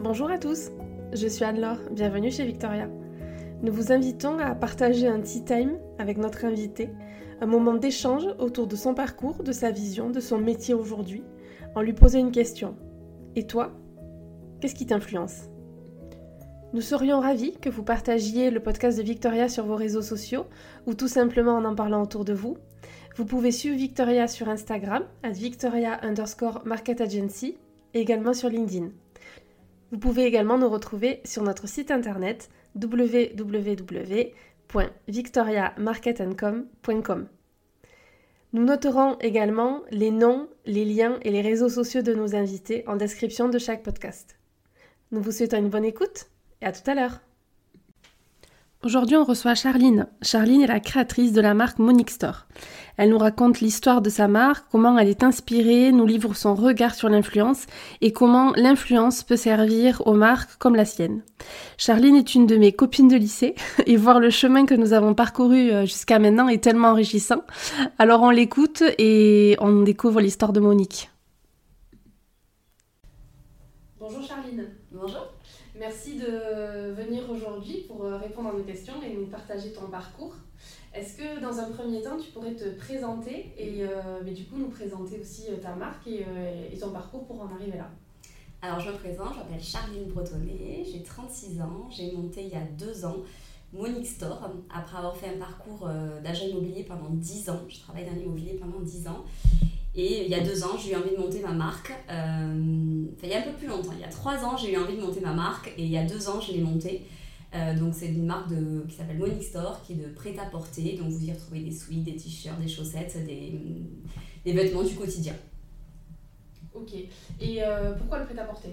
Bonjour à tous, je suis Anne-Laure, bienvenue chez Victoria. Nous vous invitons à partager un tea time avec notre invitée, un moment d'échange autour de son parcours, de sa vision, de son métier aujourd'hui, en lui posant une question. Et toi, qu'est-ce qui t'influence ? Nous serions ravis que vous partagiez le podcast de Victoria sur vos réseaux sociaux ou tout simplement en parlant autour de vous. Vous pouvez suivre Victoria sur Instagram, @victoria_marketagency, et également sur LinkedIn. Vous pouvez également nous retrouver sur notre site internet www.victoriamarketandcom.com. Nous noterons également les noms, les liens et les réseaux sociaux de nos invités en description de chaque podcast. Nous vous souhaitons une bonne écoute et à tout à l'heure. Aujourd'hui, on reçoit Charline. Charline est la créatrice de la marque Monique Store. Elle nous raconte l'histoire de sa marque, comment elle est inspirée, nous livre son regard sur l'influence et comment l'influence peut servir aux marques comme la sienne. Charline est une de mes copines de lycée et voir le chemin que nous avons parcouru jusqu'à maintenant est tellement enrichissant. Alors on l'écoute et on découvre l'histoire de Monique. Bonjour Charline. Bonjour. Merci de venir aujourd'hui pour répondre à nos questions et nous partager ton parcours. Est-ce que dans un premier temps, tu pourrais te présenter et nous présenter aussi ta marque et ton parcours pour en arriver là ? Alors je me présente, je m'appelle Charline Bretonnet, j'ai 36 ans, j'ai monté il y a 2 ans Monique Store après avoir fait un parcours d'agent immobilier pendant 10 ans. Je travaille dans l'immobilier pendant 10 ans. Et il y a 2 ans, j'ai eu envie de monter ma marque, il y a un peu plus longtemps, il y a 3 ans, j'ai eu envie de monter ma marque et il y a 2 ans, je l'ai montée. Donc c'est une marque qui s'appelle Monique Store, qui est de prêt-à-porter, donc vous y retrouvez des sweats, des t-shirts, des chaussettes, des vêtements du quotidien. Ok, et pourquoi le prêt-à-porter ?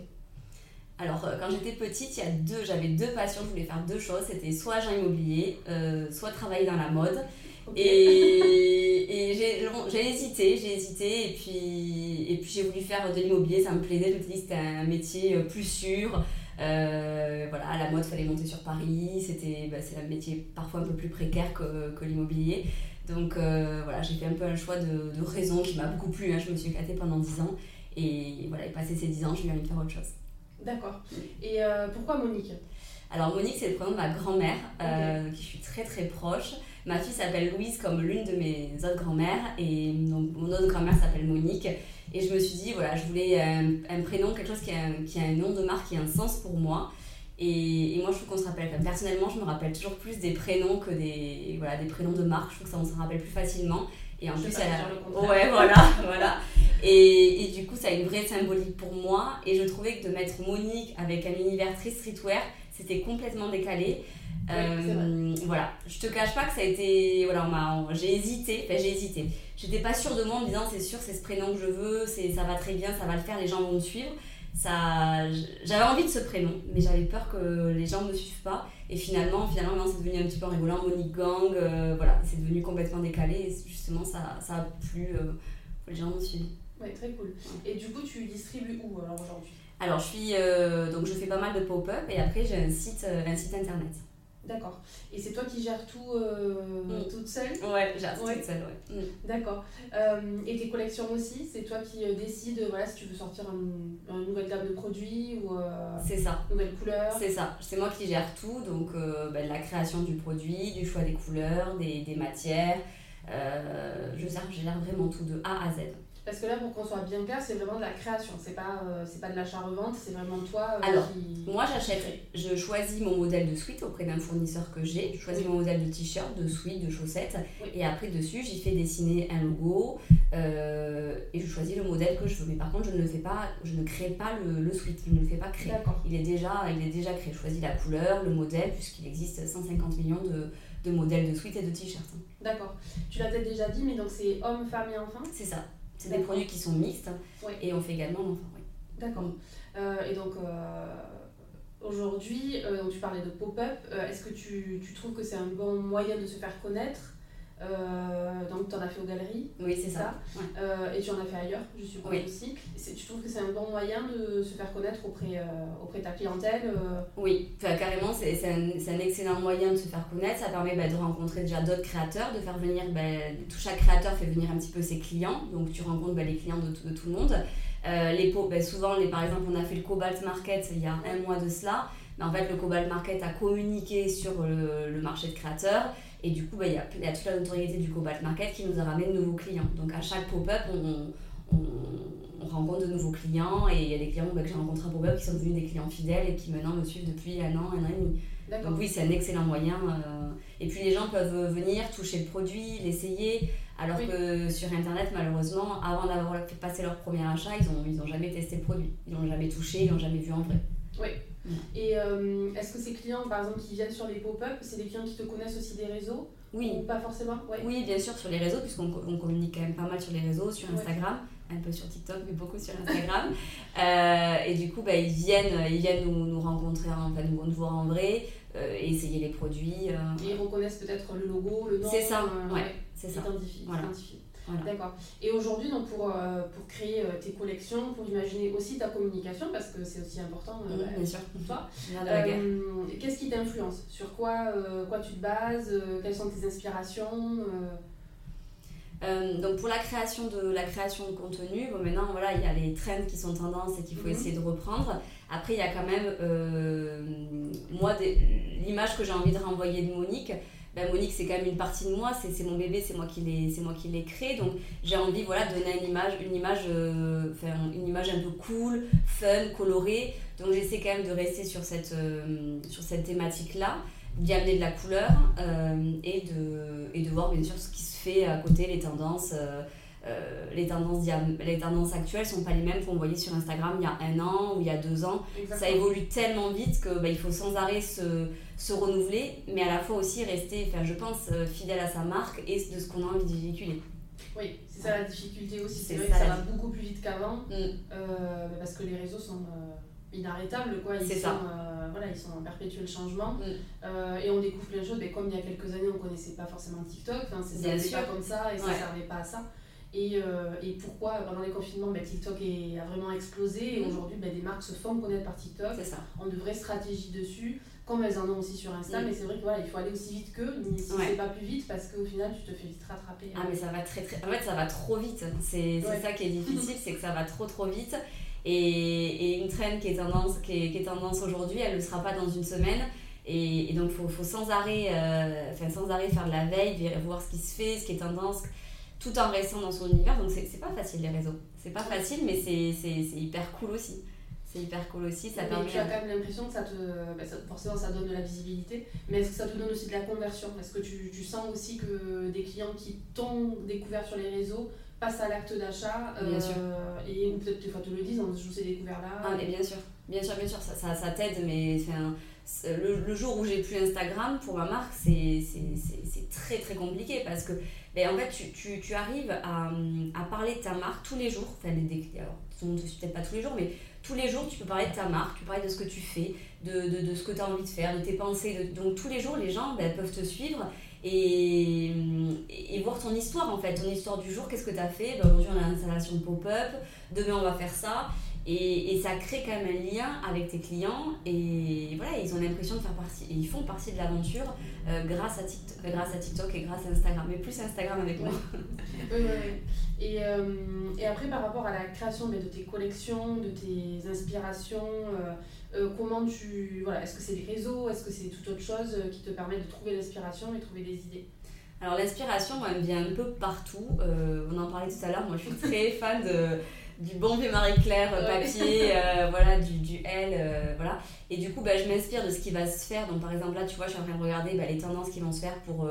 Alors quand j'étais petite, j'avais 2 passions, je voulais faire 2 choses, c'était soit agent immobilier, soit travailler dans la mode. Okay. Et j'ai hésité et puis j'ai voulu faire de l'immobilier, ça me plaisait, je me suis dit c'était un métier plus sûr, à la mode il fallait monter sur Paris, c'est un métier parfois un peu plus précaire que l'immobilier, donc j'ai fait un peu un choix de raison qui m'a beaucoup plu, je me suis éclatée pendant 10 ans et passé ces 10 ans j'ai eu envie de faire autre chose. D'accord, et pourquoi Monique ? Alors Monique c'est le prénom de ma grand-mère, okay. Qui je suis très très proche. Ma fille s'appelle Louise comme l'une de mes autres grand-mères et donc mon autre grand-mère s'appelle Monique et je me suis dit je voulais un prénom, quelque chose qui a un nom de marque, qui a un sens pour moi et moi je trouve qu'on se rappelle, personnellement je me rappelle toujours plus des prénoms que des prénoms de marque, je trouve que ça on se rappelle plus facilement et en plus et du coup ça a une vraie symbolique pour moi et je trouvais que de mettre Monique avec un univers très streetwear c'était complètement décalé. Ouais, je te cache pas que ça a été j'ai hésité, j'étais pas sûre de moi en me disant c'est sûr c'est ce prénom que je veux, ça va très bien, ça va le faire, les gens vont me suivre, j'avais envie de ce prénom mais j'avais peur que les gens me suivent pas et finalement c'est devenu un petit peu rigolant, Monique Gang, c'est devenu complètement décalé et justement ça a plu, les gens me suivent. Ouais, très cool. Et du coup tu distribues où alors aujourd'hui ? Alors je fais pas mal de pop-up et après j'ai un site internet. D'accord. Et c'est toi qui gères tout toute seule ? Ouais, je gère tout toute seule, ouais. Mmh. D'accord. Et tes collections aussi, c'est toi qui décides si tu veux sortir une nouvelle gamme de produits ou une nouvelle couleur ? C'est ça. C'est moi qui gère tout, donc de la création du produit, du choix des couleurs, des matières. Je gère vraiment tout de A à Z. Parce que là, pour qu'on soit bien clair, c'est vraiment de la création, c'est pas de l'achat-revente, c'est vraiment toi moi je choisis mon modèle de sweat auprès d'un fournisseur que j'ai, je choisis mon modèle de t-shirt, de sweat, de chaussettes, et après dessus, j'y fais dessiner un logo, et je choisis le modèle que je veux. Mais par contre, je ne crée pas le sweat, je ne le fais pas créer. D'accord. Il est déjà créé, je choisis la couleur, le modèle, puisqu'il existe 150 millions de modèles de sweat et de t-shirts. D'accord, tu l'as peut-être déjà dit, mais donc c'est hommes, femmes et enfants ? C'est ça. C'est D'accord. Des produits qui sont mixtes, ouais. Et on fait également l'enfant, oui. D'accord. Et donc, aujourd'hui, tu parlais de pop-up. Est-ce que tu trouves que c'est un bon moyen de se faire connaître ? Donc, tu en as fait aux galeries. Oui, c'est ça. Ouais. Et tu en as fait ailleurs, je suppose, oui. Aussi. Tu trouves que c'est un bon moyen de se faire connaître auprès de ta clientèle Oui, carrément, c'est un excellent moyen de se faire connaître. Ça permet de rencontrer déjà d'autres créateurs, de faire venir... chaque créateur fait venir un petit peu ses clients. Donc, tu rencontres les clients de tout le monde. Les pots, ben souvent, par exemple, on a fait le Cobalt Market il y a un mois de cela. Mais en fait, le Cobalt Market a communiqué sur le marché de créateurs. Et du coup, ben, il y a toute la notoriété du Cobalt Market qui nous ramène de nouveaux clients. Donc, à chaque pop-up, on rencontre de nouveaux clients. Et il y a des clients que j'ai rencontrés à pop-up qui sont devenus des clients fidèles et qui maintenant me suivent depuis un an et demi. D'accord. Donc oui, c'est un excellent moyen. Et puis, les gens peuvent venir toucher le produit, l'essayer. Alors oui. Que sur Internet, malheureusement, avant d'avoir passé leur premier achat, ils n'ont jamais testé le produit. Ils n'ont jamais touché, ils n'ont jamais vu en vrai. Oui. Et est-ce que ces clients, par exemple, qui viennent sur les pop-up, c'est des clients qui te connaissent aussi des réseaux? Oui. Ou pas forcément? Ouais. Oui, bien sûr, sur les réseaux, puisqu'on communique quand même pas mal sur les réseaux, sur Instagram, ouais. Un peu sur TikTok, mais beaucoup sur Instagram. Et du coup, ils viennent nous rencontrer, nous voir en vrai, essayer les produits. Et ils reconnaissent peut-être le logo, le nom. C'est ça, ouais. C'est ça. Identifie. Voilà. D'accord. Et aujourd'hui, donc, pour créer tes collections, pour imaginer aussi ta communication, parce que c'est aussi important pour toi, qu'est-ce qui t'influence? Sur quoi tu te bases? Quelles sont tes inspirations? Donc pour la création de contenu, maintenant il y a les trends qui sont tendances et qu'il faut essayer de reprendre. Après il y a quand même l'image que j'ai envie de renvoyer de Monique. Monique, c'est quand même une partie de moi, c'est mon bébé, c'est moi qui l'ai créé. Donc j'ai envie de donner une image un peu cool, fun, colorée. Donc j'essaie quand même de rester sur cette thématique-là, d'y amener de la couleur et de voir bien sûr ce qui se fait à côté, les tendances. Les tendances actuelles sont pas les mêmes qu'on voyait sur Instagram il y a un an ou il y a 2 ans. Exactement. Ça évolue tellement vite que il faut sans arrêt se renouveler, mais à la fois aussi rester, je pense, fidèle à sa marque et de ce qu'on a envie de véhiculer. Oui, c'est ça la difficulté aussi, c'est vrai que ça va beaucoup plus vite qu'avant, parce que les réseaux sont inarrêtables, quoi. Ils sont en perpétuel changement, et on découvre plein de choses, mais comme il y a quelques années on connaissait pas forcément TikTok, ça n'était pas comme ça et ça servait pas à ça. Et pourquoi pendant les confinements TikTok a vraiment explosé et aujourd'hui des marques se font connaître par TikTok, ont de vraies stratégies dessus comme elles en ont aussi sur Insta, mais c'est vrai que il faut aller aussi vite qu'eux, mais si c'est pas plus vite, parce qu'au final tu te fais vite rattraper. Mais ça va très, très... en fait ça va trop vite, c'est ça qui est difficile, c'est que ça va trop vite, et une trend qui est tendance aujourd'hui, elle ne sera pas dans une semaine. Et donc faut sans arrêt faire de la veille, voir ce qui se fait, ce qui est tendance, tout en restant dans son univers. Donc c'est pas facile, les réseaux, c'est pas facile, mais c'est hyper cool aussi, ça permet... Tu as quand même l'impression que forcément ça donne de la visibilité, mais est-ce que ça te donne aussi de la conversion? Parce que tu sens aussi que des clients qui t'ont découvert sur les réseaux passent à l'acte d'achat, et peut-être des fois te le disent, je vous ai découvert là. Bien sûr, ça t'aide, mais le jour où j'ai plus Instagram, pour ma marque, c'est très très compliqué, parce que tu arrives à parler de ta marque tous les jours. Alors, tout le monde ne suit peut-être pas tous les jours, mais tous les jours tu peux parler de ta marque, tu peux parler de ce que tu fais, de ce que tu as envie de faire, de tes pensées. Donc tous les jours les gens peuvent te suivre et voir ton histoire, ton histoire du jour, qu'est-ce que tu as fait. Aujourd'hui on a l'installation de pop-up, demain on va faire ça. Et ça crée quand même un lien avec tes clients, et ils ont l'impression de faire partie, et ils font partie de l'aventure grâce à TikTok et grâce à Instagram, mais plus Instagram avec moi. Et après, par rapport à la création de tes collections, de tes inspirations, comment est-ce que c'est les réseaux, est-ce que c'est toute autre chose qui te permet de trouver l'inspiration et trouver des idées? Alors l'inspiration, elle me vient un peu partout, on en parlait tout à l'heure, moi je suis très fan du bon vieux Marie-Claire papier, du L, Et du coup, je m'inspire de ce qui va se faire. Donc par exemple là, tu vois, je suis en train de regarder les tendances qui vont se faire pour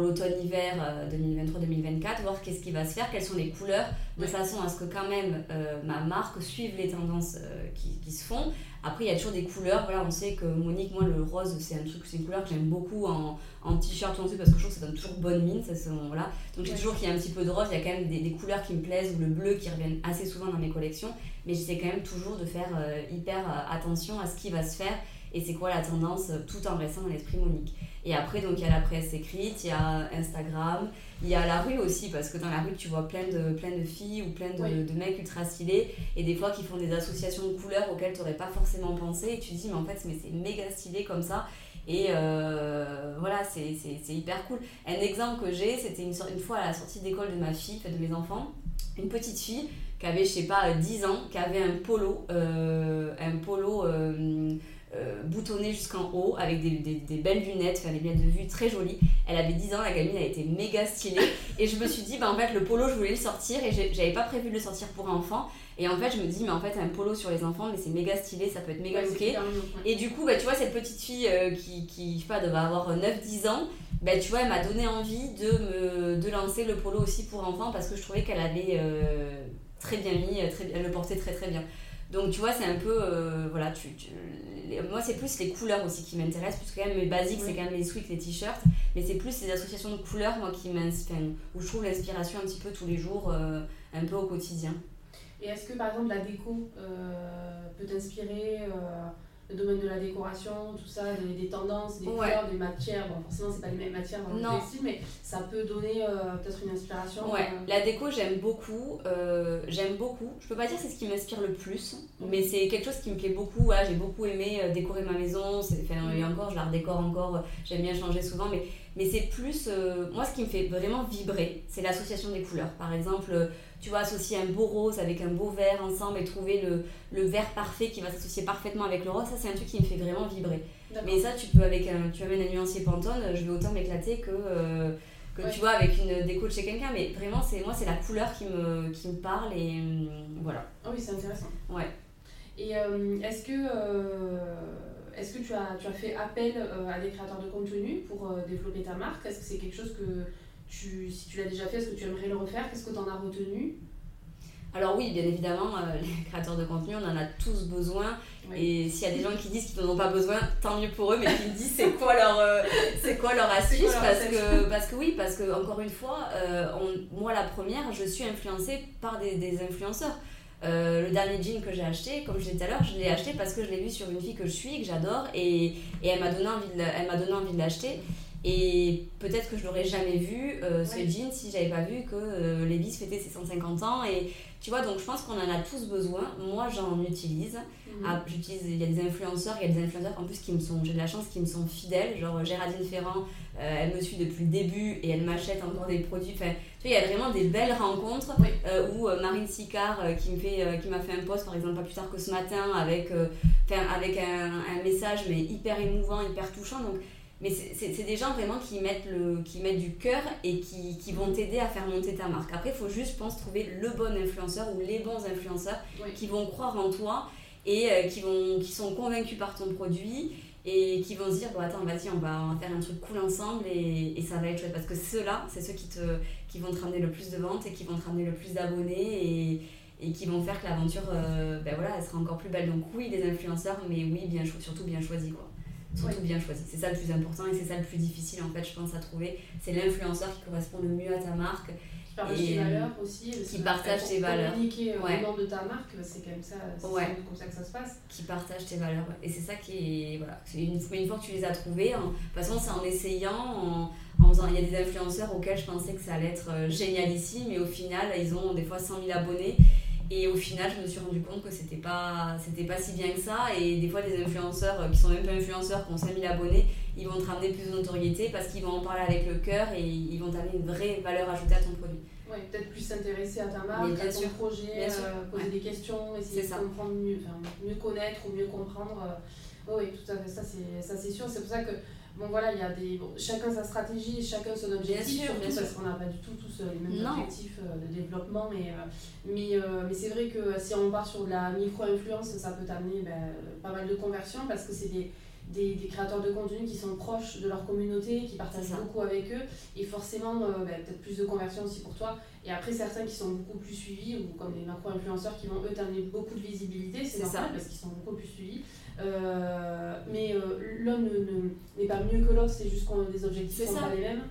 l'automne-hiver 2023-2024, voir qu'est-ce qui va se faire, quelles sont les couleurs, de façon à ce que quand même ma marque suive les tendances qui se font. Après, il y a toujours des couleurs, on sait que Monique, moi, le rose, c'est une couleur que j'aime beaucoup en t-shirt, parce que je trouve que ça donne toujours bonne mine, Donc, j'ai toujours qu'il y a un petit peu de rose, il y a quand même des couleurs qui me plaisent, ou le bleu qui reviennent assez souvent dans mes collections, mais j'essaie quand même toujours de faire hyper attention à ce qui va se faire, et c'est quoi la tendance, tout en restant dans l'esprit Monique. Et après, donc, il y a la presse écrite, il y a Instagram, il y a la rue aussi, parce que dans la rue, tu vois plein de filles ou plein de mecs ultra stylés, et des fois qui font des associations de couleurs auxquelles tu n'aurais pas forcément pensé, et tu te dis, mais c'est méga stylé comme ça, et c'est hyper cool. Un exemple que j'ai, c'était une fois à la sortie d'école de mes enfants, une petite fille, qui avait, je sais pas, 10 ans, qui avait un polo boutonné jusqu'en haut, avec des belles lunettes, enfin des lunettes de vue très jolies. Elle avait 10 ans, la gamine, elle était méga stylée. Et je me suis dit, bah en fait, le polo, je voulais le sortir et j'avais pas prévu de le sortir pour un enfant. Et en fait, je me dis, mais en fait, un polo sur les enfants, mais c'est méga stylé, ça peut être méga looké. Et du coup, bah, tu vois, cette petite fille qui je sais pas, devait avoir 9-10 ans, bah, tu vois, elle m'a donné envie de lancer le polo aussi pour enfants parce que je trouvais qu'elle avait très bien mis, elle le portait très très bien. Donc, tu vois, c'est un peu, voilà, moi, c'est plus les couleurs aussi qui m'intéressent, parce que quand même, mes basiques, c'est quand même les sweats, les t-shirts, mais c'est plus les associations de couleurs, moi, qui m'inspirent, où je trouve l'inspiration un petit peu tous les jours, un peu au quotidien. Et est-ce que, par exemple, la déco peut t'inspirer, le domaine de la décoration, tout ça, des tendances, des couleurs, des matières? Bon, forcément, c'est pas les mêmes matières dans le textile, mais ça peut donner peut-être une inspiration. Ouais, la déco, j'aime beaucoup. Je peux pas dire que c'est ce qui m'inspire le plus, mais c'est quelque chose qui me plaît beaucoup. Ah, j'ai beaucoup aimé décorer ma maison, et encore, je la redécore encore, j'aime bien changer souvent, mais c'est plus, moi, ce qui me fait vraiment vibrer, c'est l'association des couleurs. Par exemple, tu vois, associer un beau rose avec un beau vert ensemble et trouver le vert parfait qui va s'associer parfaitement avec le rose, ça c'est un truc qui me fait vraiment vibrer. D'accord. Mais ça, tu amènes un nuancier Pantone, je vais autant m'éclater que tu vois, avec une déco de chez quelqu'un. Mais vraiment, c'est la couleur qui me parle et voilà. Ah oui, c'est intéressant. Ouais. Et est-ce que tu as fait appel à des créateurs de contenu pour développer ta marque? Est-ce que c'est quelque chose que... si tu l'as déjà fait, est-ce que tu aimerais le refaire? Qu'est-ce que tu en as retenu? Alors oui, bien évidemment, les créateurs de contenu, on en a tous besoin. Oui. Et s'il y a des gens qui disent qu'ils n'en ont pas besoin, tant mieux pour eux, mais qui me disent c'est quoi leur astuce, parce que encore une fois, moi la première, je suis influencée par des influenceurs. Le dernier jean que j'ai acheté, comme je disais tout à l'heure, je l'ai acheté parce que je l'ai vu sur une fille que je suis, que j'adore, et elle m'a donné envie de l'acheter. Et peut-être que je l'aurais jamais vu ce jean si j'avais pas vu que Levi's fêtait ses 150 ans. Et tu vois, donc je pense qu'on en a tous besoin. Moi, j'en utilise. Il y a des influenceurs, en plus j'ai de la chance, qui me sont fidèles. Genre Géraldine Ferrand, elle me suit depuis le début et elle m'achète encore des produits. Enfin, tu vois, il y a vraiment des belles rencontres où Marine Sicard qui m'a fait un post, par exemple, pas plus tard que ce matin, avec un message mais hyper émouvant, hyper touchant. Donc, mais c'est des gens vraiment qui mettent du cœur et qui vont t'aider à faire monter ta marque. Après, il faut juste, je pense, trouver le bon influenceur ou les bons influenceurs qui vont croire en toi et qui sont convaincus par ton produit et qui vont se dire, bon, attends, vas-y, on va faire un truc cool ensemble et ça va être chouette. Parce que ceux-là, c'est ceux qui vont te ramener le plus de ventes et qui vont te ramener le plus d'abonnés et qui vont faire que l'aventure, elle sera encore plus belle. Donc oui, des influenceurs, mais oui, surtout bien choisis, quoi. Surtout bien choisi. C'est ça le plus important et c'est ça le plus difficile, en fait, je pense, à trouver. C'est l'influenceur qui correspond le mieux à ta marque. Qui partage tes valeurs aussi. Qui partage tes valeurs. Communiquer au nom de ta marque, c'est quand même ça, c'est comme ça que ça se passe. Qui partage tes valeurs. Et c'est ça qui est... Voilà. Une fois que tu les as trouvées, de toute façon, c'est en essayant, en faisant... Il y a des influenceurs auxquels je pensais que ça allait être génialissime, mais au final, ils ont des fois 100 000 abonnés. Et au final, je me suis rendu compte que c'était pas si bien que ça. Et des fois, des influenceurs qui sont même pas influenceurs, qui ont 5000 abonnés, ils vont te ramener plus de notoriété parce qu'ils vont en parler avec le cœur et ils vont t'amener une vraie valeur ajoutée à ton produit. Oui, peut-être plus s'intéresser à ta marque, à ton projet, poser des questions, essayer de comprendre mieux, mieux connaître ou mieux comprendre. Oui, tout à fait, ça c'est sûr. C'est pour ça que chacun sa stratégie, chacun son objectif, parce qu'on n'a pas du tout tous les mêmes objectifs de développement, mais c'est vrai que si on part sur de la micro-influence, ça peut t'amener pas mal de conversions, parce que c'est des créateurs de contenu qui sont proches de leur communauté, qui partagent beaucoup avec eux, et forcément peut-être plus de conversions aussi pour toi. Et après, certains qui sont beaucoup plus suivis, ou comme les macro-influenceurs qui vont eux t'amener beaucoup de visibilité, c'est normal parce qu'ils sont beaucoup plus suivis. Mais l'un n'est pas mieux que l'autre, c'est juste qu'on a des objectifs qui ne sont pas les mêmes.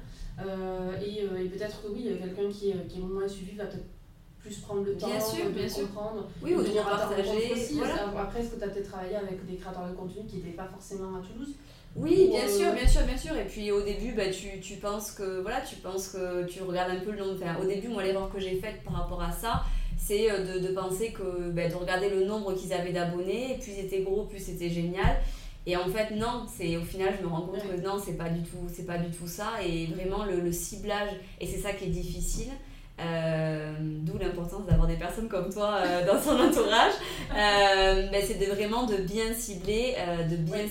Et peut-être que oui, quelqu'un qui est moins suivi va peut-être plus prendre le temps de comprendre, ou de venir partager. Après, est-ce que tu as peut-être travaillé avec des créateurs de contenu qui n'étaient pas forcément à Toulouse? Oui, bien sûr. Et puis au début, tu penses que tu regardes un peu le nombre. Au début, moi, l'erreur que j'ai faite par rapport à ça, c'est de penser que de regarder le nombre qu'ils avaient d'abonnés, plus c'était gros, plus c'était génial. Et en fait, non. Au final, je me rends compte que non, c'est pas du tout ça. Et vraiment le ciblage, et c'est ça qui est difficile. D'où l'importance d'avoir des personnes comme toi dans son entourage. Ben c'est de bien cibler,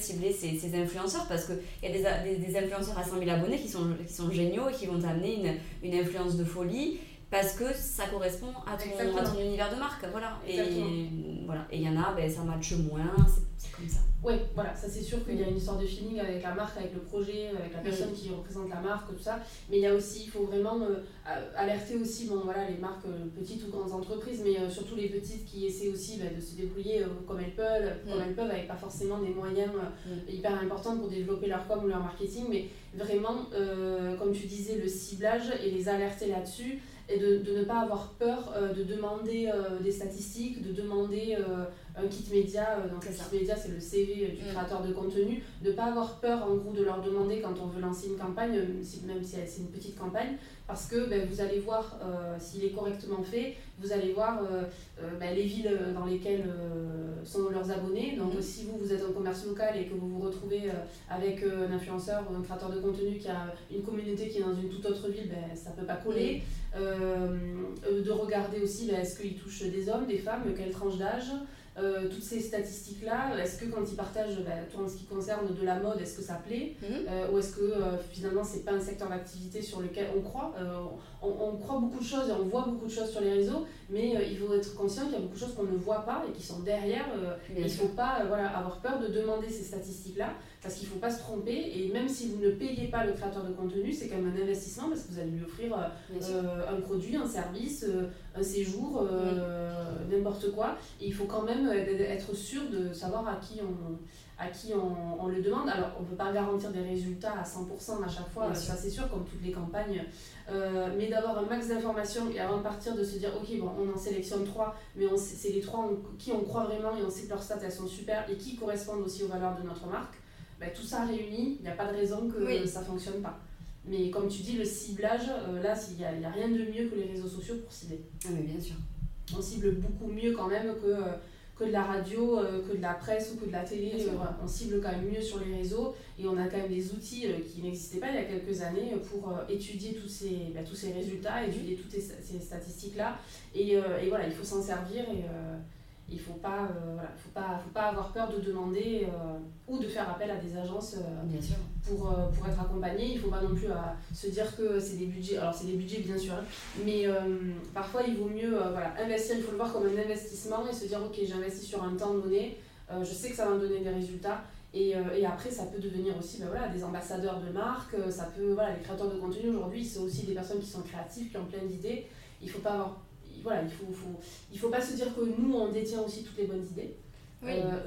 cibler ces influenceurs, parce qu'il y a des influenceurs à 100 000 abonnés qui sont géniaux et qui vont t'amener une influence de folie, parce que ça correspond à ton univers de marque. Voilà. Et il y en a, ça matche moins, c'est comme ça. Oui, voilà, ça c'est sûr qu'il y a une histoire de feeling avec la marque, avec le projet, avec la personne qui représente la marque, tout ça. Mais il y a aussi, il faut vraiment alerter aussi les marques, petites ou grandes entreprises, mais surtout les petites qui essaient aussi de se débrouiller comme elles peuvent, avec pas forcément des moyens hyper importants pour développer leur com ou leur marketing. Mais vraiment, comme tu disais, le ciblage et les alerter là-dessus. Et de ne pas avoir peur de demander des statistiques, de demander un kit média. Donc, le kit média, c'est le CV du créateur de contenu. De ne pas avoir peur, en gros, de leur demander quand on veut lancer une campagne, même si c'est une petite campagne, parce que vous allez voir s'il est correctement fait. Vous allez voir les villes dans lesquelles sont leurs abonnés. Donc, si vous êtes un commerce local et que vous vous retrouvez avec un influenceur ou un créateur de contenu qui a une communauté qui est dans une toute autre ville, ça ne peut pas coller. De regarder aussi est-ce qu'il touche des hommes, des femmes, quelle tranche d'âge, toutes ces statistiques-là, est-ce que quand il partage tout en ce qui concerne de la mode, est-ce que ça plaît, ou est-ce que finalement c'est pas un secteur d'activité sur lequel on croit, on croit beaucoup de choses et on voit beaucoup de choses sur les réseaux, mais il faut être conscient qu'il y a beaucoup de choses qu'on ne voit pas et qui sont derrière, et il ne faut pas avoir peur de demander ces statistiques-là, parce qu'il ne faut pas se tromper, et même si vous ne payez pas le créateur de contenu, c'est quand même un investissement, parce que vous allez lui offrir un produit, un service, un séjour, n'importe quoi. Et il faut quand même être sûr de savoir à qui on le demande. Alors, on ne peut pas garantir des résultats à 100% à chaque fois, ça c'est sûr, comme toutes les campagnes, mais d'avoir un max d'informations, et avant de partir de se dire ok, bon, on en sélectionne 3, mais c'est les 3 qui on croit vraiment, et on sait que leurs stats elles sont super et qui correspondent aussi aux valeurs de notre marque. Tout ça réuni, il n'y a pas de raison que ça ne fonctionne pas. Mais comme tu dis, le ciblage, là, il n'y a rien de mieux que les réseaux sociaux pour cibler. Ah mais bien sûr. On cible beaucoup mieux quand même que de la radio, que de la presse ou que de la télé. On cible quand même mieux sur les réseaux, et on a quand même des outils qui n'existaient pas il y a quelques années pour étudier tous ces résultats, étudier toutes ces statistiques-là. Et voilà, il faut s'en servir, et il ne faut pas avoir peur de demander ou de faire appel à des agences pour être accompagné. Il ne faut pas non plus se dire que c'est des budgets. Alors, c'est des budgets, bien sûr, hein, mais parfois, il vaut mieux investir. Il faut le voir comme un investissement et se dire « Ok, j'investis sur un temps donné, je sais que ça va me donner des résultats. » Et après, ça peut devenir aussi des ambassadeurs de marque. Ça peut, les créateurs de contenu, aujourd'hui, c'est aussi des personnes qui sont créatives, qui ont plein d'idées. Il ne faut pas avoir... il faut pas se dire que nous on détient aussi toutes les bonnes idées.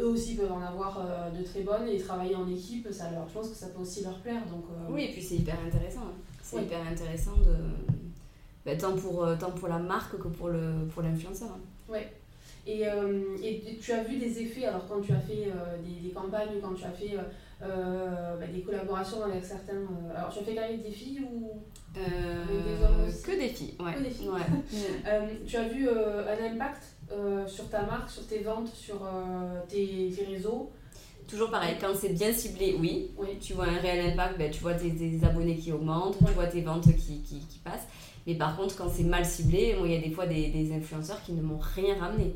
Eux aussi peuvent en avoir de très bonnes, et travailler en équipe, je pense que ça peut aussi leur plaire. Donc oui, et puis c'est hyper intéressant. Hyper intéressant de tant pour la marque que pour l'influenceur. Ouais. Et tu as vu des effets, alors quand tu as fait des campagnes, quand tu as fait des collaborations avec certains... alors tu as fait qu'avec des filles ou des hommes aussi? Que des filles, ouais. Que des filles. Tu as vu un impact sur ta marque, sur tes ventes, sur tes réseaux? Toujours pareil, quand c'est bien ciblé, oui. Tu vois un réel impact, tu vois tes abonnés qui augmentent, tu vois tes ventes qui passent. Mais par contre, quand c'est mal ciblé, il y a des fois des influenceurs qui ne m'ont rien ramené.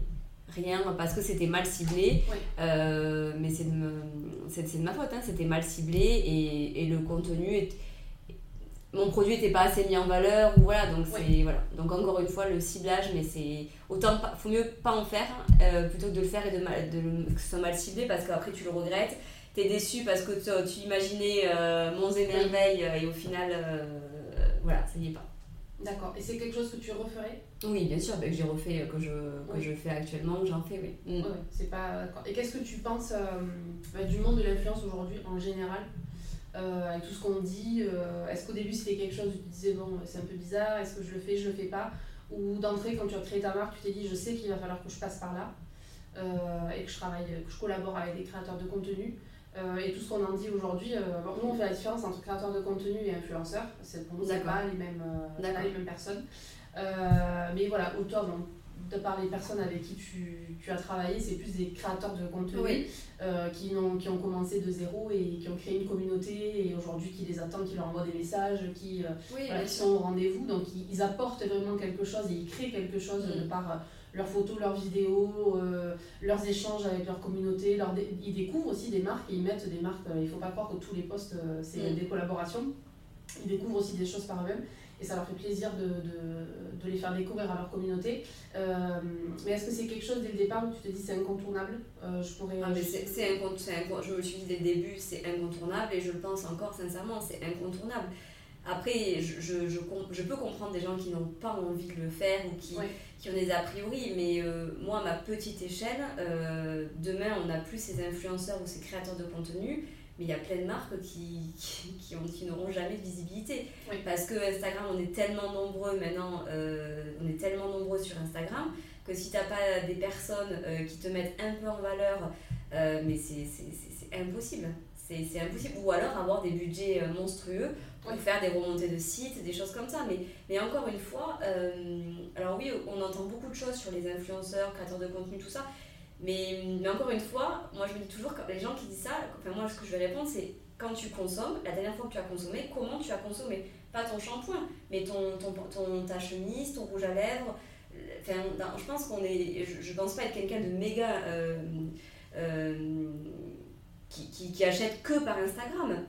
Rien, parce que c'était mal ciblé. Mais c'est de ma faute, hein, c'était mal ciblé, et le contenu... Mon produit n'était pas assez mis en valeur, donc encore une fois le ciblage, mais c'est faut mieux pas en faire plutôt que de le faire et que ce soit mal ciblé, parce qu'après tu le regrettes, t'es déçu parce que tu imaginais monts et merveilles, et au final ça n'y est pas. D'accord, et c'est quelque chose que tu referais? Oui, bien sûr, que j'ai refait, que je fais actuellement, j'en fais, oui. Ouais, c'est pas... Et qu'est-ce que tu penses du monde de l'influence aujourd'hui en général? Avec tout ce qu'on dit, est-ce qu'au début c'était quelque chose où tu te disais c'est un peu bizarre, est-ce que je le fais pas, ou d'entrée quand tu as créé ta marque tu t'es dit je sais qu'il va falloir que je passe par là, et que je collabore avec des créateurs de contenu, et tout ce qu'on en dit aujourd'hui, nous on fait la différence entre créateurs de contenu et influenceurs, pour nous c'est pas les mêmes personnes, mais voilà, autant de par les personnes avec qui tu as travaillé, c'est plus des créateurs de contenu qui ont commencé de zéro et qui ont créé une communauté et aujourd'hui qui les attendent, qui leur envoient des messages, qui sont au rendez-vous. Donc ils apportent vraiment quelque chose et ils créent quelque chose de par leurs photos, leurs vidéos, leurs échanges avec leur communauté. Ils découvrent aussi des marques et ils mettent des marques. Il ne faut pas croire que tous les posts, c'est des collaborations. Ils découvrent aussi des choses par eux-mêmes. Et ça leur fait plaisir de les faire découvrir à leur communauté. Mais est-ce que c'est quelque chose dès le départ où tu te dis c'est incontournable Je me suis dit dès le début c'est incontournable et je le pense encore sincèrement, c'est incontournable. Après, je peux comprendre des gens qui n'ont pas envie de le faire ou qui ont des a priori, mais moi à ma petite échelle, demain on n'a plus ces influenceurs ou ces créateurs de contenu. Mais il y a plein de marques qui n'auront jamais de visibilité. Oui. Parce que Instagram, on est tellement nombreux maintenant, sur Instagram, que si tu n'as pas des personnes qui te mettent un peu en valeur, mais c'est impossible. C'est impossible. Ou alors avoir des budgets monstrueux pour faire des remontées de sites, des choses comme ça. Mais encore une fois, alors oui, on entend beaucoup de choses sur les influenceurs, créateurs de contenu, tout ça. Mais encore une fois, moi je me dis toujours, quand les gens qui disent ça, enfin moi ce que je vais répondre c'est quand tu consommes, la dernière fois que tu as consommé, comment tu as consommé. Pas ton shampoing, mais ta chemise, ton rouge à lèvres. Enfin, non, je pense je pense pas être quelqu'un de méga qui achète que par Instagram.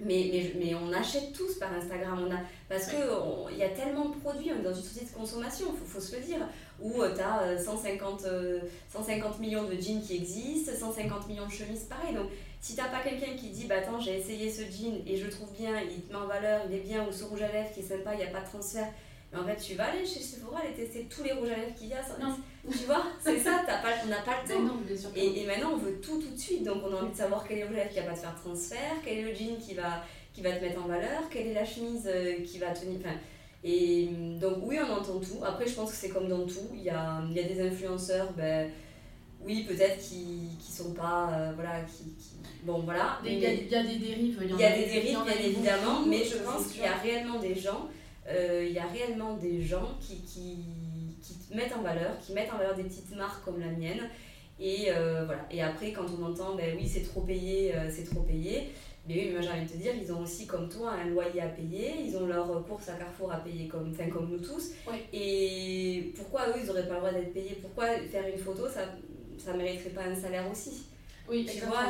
Mais on achète tous par Instagram, parce qu'il y a tellement de produits, on est dans une société de consommation, il faut se le dire, où tu as 150 millions de jeans qui existent, 150 millions de chemises, pareil. Donc si tu n'as pas quelqu'un qui dit attends, j'ai essayé ce jean et je le trouve bien, il te met en valeur, il est bien, ou ce rouge à lèvres qui est sympa, il n'y a pas de transfert, mais en fait tu vas aller chez Sephora et tester tous les rouges à lèvres qu'il y a, tu vois, c'est ça, on n'a pas le temps. Non, bien sûr. Et maintenant, on veut tout de suite. Donc, on a envie de savoir quel est le jean qui va pas te faire transfert, quel est le jean qui va te mettre en valeur, quelle est la chemise qui va tenir. Enfin, et donc, oui, on entend tout. Après, je pense que c'est comme dans tout. Il y a des influenceurs, oui, peut-être qui sont pas. Bon, voilà. Il y a des dérives. Il y a des dérives, bien évidemment. Mais je pense qu'il y a réellement des gens. Qui mettent en valeur, des petites marques comme la mienne. Et après, quand on entend, c'est trop payé. Mais oui, moi j'ai envie de te dire, ils ont aussi, comme toi, un loyer à payer, ils ont leurs courses à Carrefour à payer, comme nous tous. Ouais. Et pourquoi eux, ils n'auraient pas le droit d'être payés ? Pourquoi faire une photo, ça ne mériterait pas un salaire aussi ? Oui, tu vois,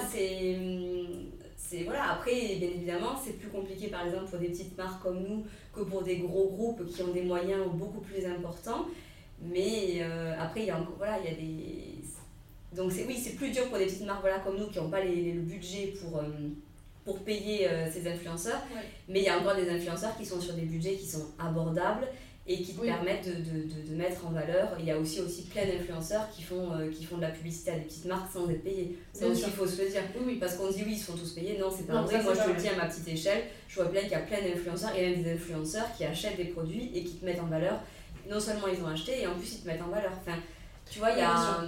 après, bien évidemment, c'est plus compliqué, par exemple, pour des petites marques comme nous que pour des gros groupes qui ont des moyens beaucoup plus importants. Mais après, il y a des... Donc, c'est plus dur pour des petites marques comme nous qui n'ont pas le budget pour payer ces influenceurs. Ouais. Mais il y a encore des influenceurs qui sont sur des budgets qui sont abordables et qui te permettent de mettre en valeur. Il y a aussi plein d'influenceurs qui font de la publicité à des petites marques sans être payés. C'est aussi, il faut se le dire. Oui. Parce qu'on dit, ils se font tous payer. Non, c'est pas vrai. Moi, je le dis à ma petite échelle. Je vois qu'il y a plein d'influenceurs et même des influenceurs qui achètent des produits et qui te mettent en valeur. Non seulement ils ont acheté, et en plus ils te mettent en valeur. Enfin, tu vois, il y a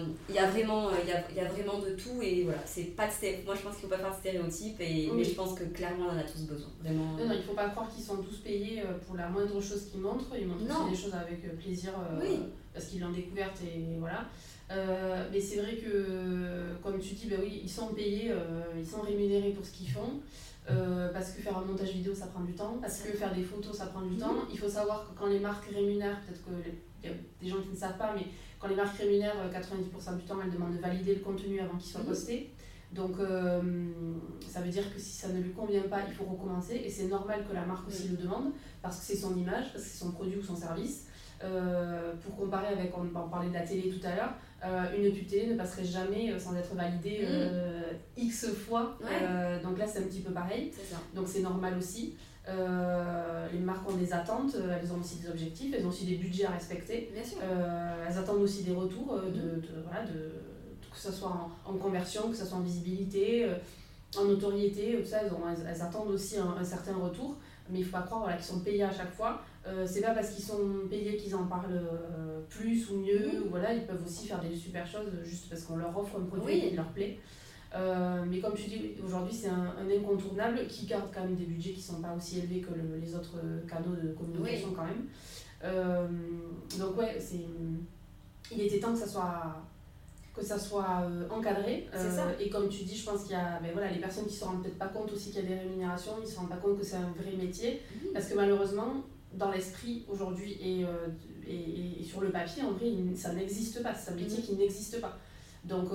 vraiment de tout. Et voilà, c'est pas de stéréotype. Moi, je pense qu'il ne faut pas faire de stéréotypes, mais je pense que clairement, on en a tous besoin. Vraiment. Non, il ne faut pas croire qu'ils sont tous payés pour la moindre chose qu'ils montrent. Ils montrent aussi des choses avec plaisir parce qu'ils l'ont découverte et voilà. Mais c'est vrai que, comme tu dis, ils sont payés, ils sont rémunérés pour ce qu'ils font. Parce que faire un montage vidéo ça prend du temps, parce que faire des photos ça prend du temps. Il faut savoir que quand les marques rémunèrent, peut-être qu'il y a des gens qui ne savent pas, mais quand les marques rémunèrent 90% du temps elles demandent de valider le contenu avant qu'il soit posté. Donc ça veut dire que si ça ne lui convient pas, il faut recommencer et c'est normal que la marque aussi le demande parce que c'est son image, parce que c'est son produit ou son service. Pour comparer avec, on parlait de la télé tout à l'heure, une pub télé ne passerait jamais sans être validée X fois. Ouais. Donc là c'est un petit peu pareil, c'est ça. Donc c'est normal aussi. Les marques ont des attentes, elles ont aussi des objectifs, elles ont aussi des budgets à respecter. Bien sûr. Elles attendent aussi des retours, que ce soit en conversion, que ce soit en visibilité, en notoriété, tout ça, elles attendent aussi un certain retour. Mais il ne faut pas croire qu'ils sont payés à chaque fois. C'est pas parce qu'ils sont payés qu'ils en parlent plus ou mieux. Ils peuvent aussi faire des super choses juste parce qu'on leur offre un produit qui leur plaît. Mais comme tu dis, aujourd'hui c'est un incontournable qui garde quand même des budgets qui ne sont pas aussi élevés que les autres canaux de communication quand même. Donc il était temps que ça soit encadré. C'est ça. Et comme tu dis, je pense qu'il y a les personnes qui ne se rendent peut-être pas compte aussi qu'il y a des rémunérations, ils ne se rendent pas compte que c'est un vrai métier. Mmh. Parce que malheureusement, dans l'esprit aujourd'hui et sur le papier, en vrai, ça n'existe pas. C'est un métier qui n'existe pas. Donc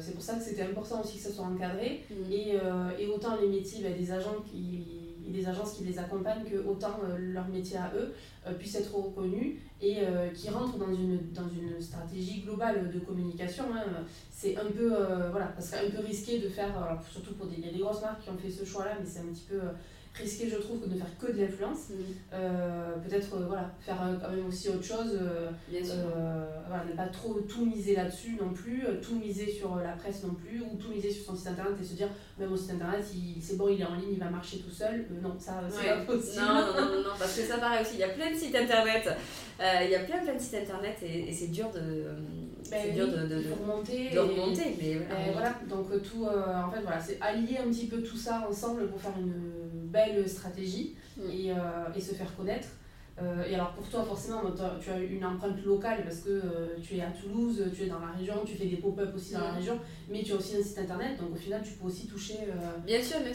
c'est pour ça que c'était important aussi que ça soit encadré. Mmh. Et autant les métiers des agents et des agences qui les accompagnent, que autant leur métier à eux puisse être reconnu et qui rentre dans une stratégie globale de communication. Hein. C'est un peu parce que c'est un peu risqué de faire, alors surtout il y a des grosses marques qui ont fait ce choix-là, mais c'est un petit peu risqué, je trouve, de ne faire que de l'influence. Peut-être faire quand même aussi autre chose, ne pas trop tout miser là-dessus non plus, tout miser sur la presse non plus, ou tout miser sur son site internet et se dire même au site internet c'est bon, il est en ligne, il va marcher tout seul. Non, ça c'est pas possible. Non, parce que ça paraît aussi, il y a plein de sites internet, il y a plein de sites internet et c'est dur de remonter. Donc tout c'est allier un petit peu tout ça ensemble pour faire une belle stratégie et se faire connaître. Et alors pour toi forcément tu as une empreinte locale parce que tu es à Toulouse, tu es dans la région, tu fais des pop-up aussi dans la région, mais tu as aussi un site internet, donc au final tu peux aussi toucher bien sûr. Des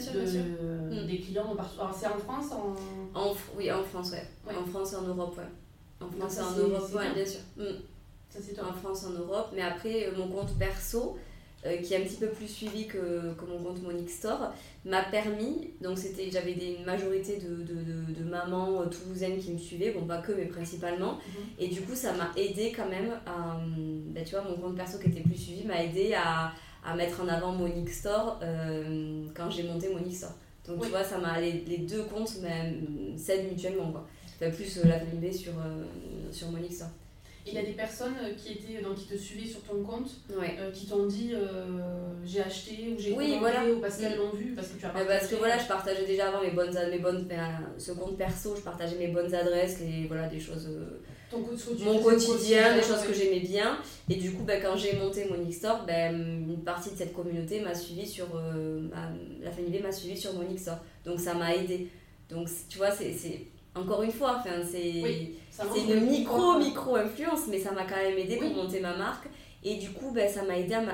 clients partout. Alors c'est en France en France, en Europe, mais après mon compte perso qui est un petit peu plus suivi que mon compte Monique Store m'a permis, donc j'avais une majorité de mamans toulousaines qui me suivaient, bon pas que mais principalement, et du coup ça m'a aidé quand même à, mon compte perso qui était plus suivi m'a aidé à mettre en avant Monique Store quand j'ai monté Monique Store, donc oui. Tu vois, ça m'a, les deux comptes s'aident mutuellement quoi, plus la famille B sur Monique Store. Il y a des personnes qui te suivaient sur ton compte, qui t'ont dit j'ai acheté ou j'ai commandé ou parce qu'elles l'ont vu, parce que tu as partagé. Parce que je partageais déjà avant ce compte perso, je partageais mes bonnes adresses, des choses, mon quotidien, des choses que j'aimais bien. Et du coup, quand j'ai monté Monique Store, une partie de cette communauté m'a suivi la famille B m'a suivi sur Monique Store. Donc ça m'a aidée. Donc tu vois, c'est encore une fois, c'est une micro-influence, mais ça m'a quand même aidé pour monter ma marque. Et du coup, ça m'a aidé à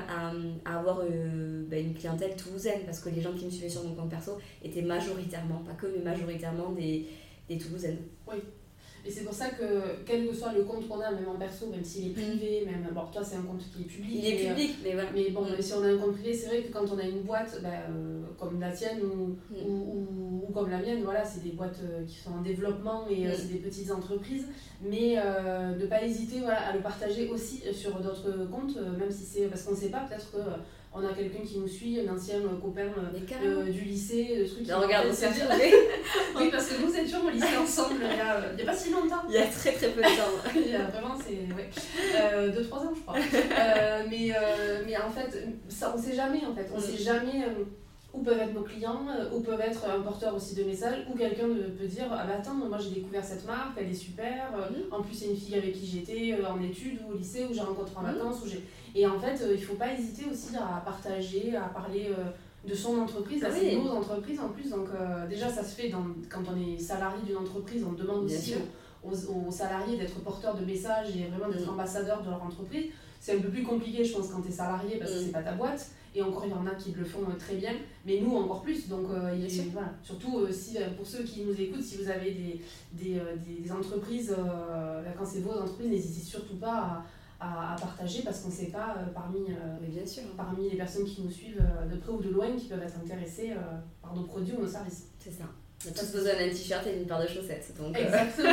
avoir une clientèle toulousaine, parce que les gens qui me suivaient sur mon compte perso étaient majoritairement, pas que, mais majoritairement des Toulousaines. Oui. Et c'est pour ça que, quel que soit le compte qu'on a, même en perso, même s'il est privé, toi c'est un compte qui est public. Il est public, mais voilà. Mais bon, si on a un compte privé, c'est vrai que quand on a une boîte, comme la tienne ou comme la mienne, c'est des boîtes qui sont en développement et c'est des petites entreprises. Mais ne pas hésiter à le partager aussi sur d'autres comptes, même si c'est parce qu'on ne sait pas, peut-être que... on a quelqu'un qui nous suit, un ancien copain du lycée, le truc. Regarde, on s'est retrouvés. Oui, parce que nous étions au lycée ensemble il n'y a pas si longtemps. Il y a très très peu de temps. Il y a vraiment, 2-3 ans je crois. Mais en fait, ça, on ne sait jamais en fait. On ne sait jamais où peuvent être nos clients, où peuvent être un porteur aussi de messages, où quelqu'un peut dire « Ah bah attends, moi j'ai découvert cette marque, elle est super, en plus c'est une fille avec qui j'étais en études ou au lycée, où j'ai rencontré en vacances, où j'ai... » Et en fait, il ne faut pas hésiter aussi à partager, à parler de son entreprise, ses nos entreprises en plus. Donc déjà, ça se fait quand on est salarié d'une entreprise, on demande aussi aux salariés d'être porteurs de messages et vraiment d'être ambassadeurs de leur entreprise. C'est un peu plus compliqué, je pense, quand tu es salarié, parce que ce n'est pas ta boîte. Et encore, il y en a qui le font très bien, mais nous encore plus. Donc, surtout pour ceux qui nous écoutent, si vous avez des entreprises, quand c'est vos entreprises, n'hésitez surtout pas à partager, parce qu'on ne sait pas parmi les personnes qui nous suivent de près ou de loin qui peuvent être intéressées par nos produits ou nos services. C'est ça. On a tous besoin d'un t-shirt et d'une paire de chaussettes. Donc, exactement.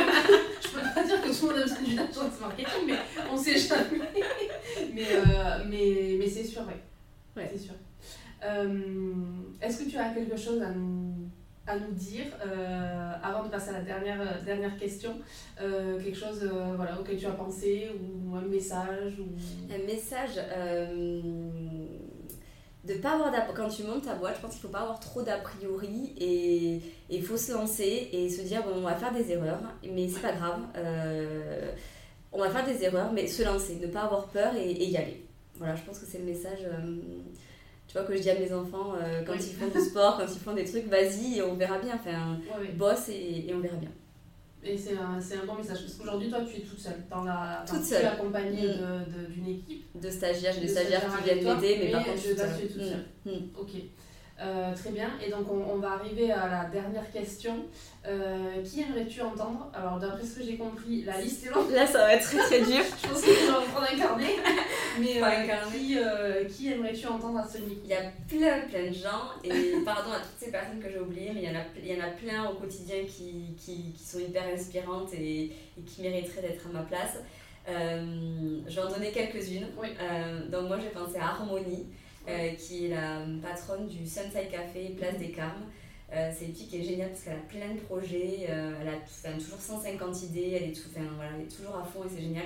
Je peux pas dire que tout le monde a besoin d'une agence marketing, mais on ne sait jamais. Mais c'est sûr, c'est sûr. Est-ce que tu as quelque chose à nous dire avant de passer à la dernière question, quelque chose auquel tu as pensé, ou un message de pas avoir quand tu montes ta boîte, je pense qu'il faut pas avoir trop d'a priori, et il faut se lancer et se dire on va faire des erreurs, mais c'est pas grave, on va faire des erreurs, mais se lancer, ne pas avoir peur et y aller. Voilà, je pense que c'est le message que je dis à mes enfants quand ils font du sport, quand ils font des trucs, vas-y, et on verra bien, bosse et on verra bien. Et c'est un bon message, parce qu'aujourd'hui, toi, tu es toute seule. Tu es accompagnée d'une équipe. De stagiaires, j'ai des stagiaires qui viennent m'aider, mais par contre, tu es toute seule. Ok, très bien. Et donc, on va arriver à la dernière question. Qui aimerais-tu entendre? Alors, d'après ce que j'ai compris, la liste est longue. Là, ça va être très, très dur. Je pense que tu vas prendre un carnet. Mais qui aimerais-tu entendre à ce micro? Il y a plein de gens, et pardon à toutes ces personnes que j'ai oubliées, mais il y en a plein au quotidien qui sont hyper inspirantes et qui mériteraient d'être à ma place. Je vais en donner quelques-unes. Oui. Donc moi j'ai pensé à Harmonie, qui est la patronne du Sunset Café, Place des Carmes. C'est une fille qui est géniale parce qu'elle a plein de projets, elle a toujours 150 idées, elle est toujours à fond et c'est génial.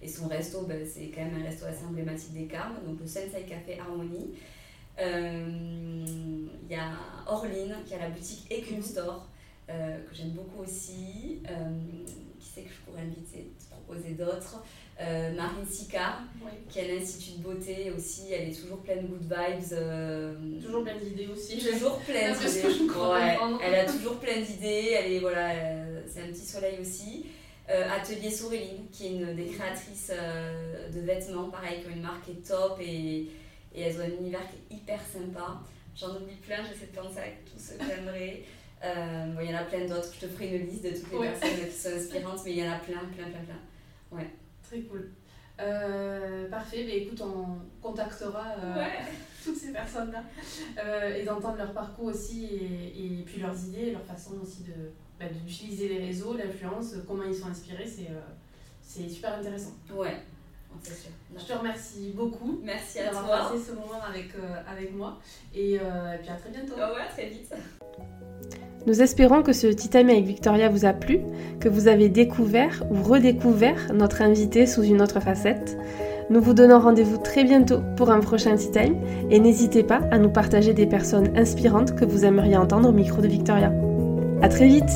Et son resto, c'est quand même un resto assez emblématique des Carmes, donc le Sunset Café Harmonie. Il y a Orline qui a la boutique Store, que j'aime beaucoup aussi. Qui sait que je pourrais inviter, te proposer d'autres? Marine Sicard, oui. Qui a l'Institut de beauté aussi, elle est toujours pleine de good vibes. Toujours pleine d'idées aussi. Toujours pleine d'idées. Elle a toujours plein d'idées, c'est un petit soleil aussi. Atelier Souriline, qui est une des créatrices de vêtements, pareil, qui ont une marque qui est top et elles ont un univers qui est hyper sympa. J'en oublie plein, j'essaie de penser à tous ceux que j'aimerais. Il y en a plein d'autres, je te ferai une liste de toutes les personnes qui sont inspirantes, mais il y en a plein. Ouais. Très cool. Parfait, mais écoute, on contactera toutes ces personnes-là et d'entendre leur parcours aussi et puis leurs idées, leur façon aussi de... d'utiliser les réseaux, l'influence, comment ils sont inspirés, c'est super intéressant. Ouais, c'est sûr. Je te remercie beaucoup. Merci à toi d'avoir passé ce moment avec moi et puis à très bientôt. Ouais, très vite. Nous espérons que ce Tea Time avec Victoria vous a plu, que vous avez découvert ou redécouvert notre invitée sous une autre facette. Nous vous donnons rendez-vous très bientôt pour un prochain Tea Time et n'hésitez pas à nous partager des personnes inspirantes que vous aimeriez entendre au micro de Victoria. À très vite!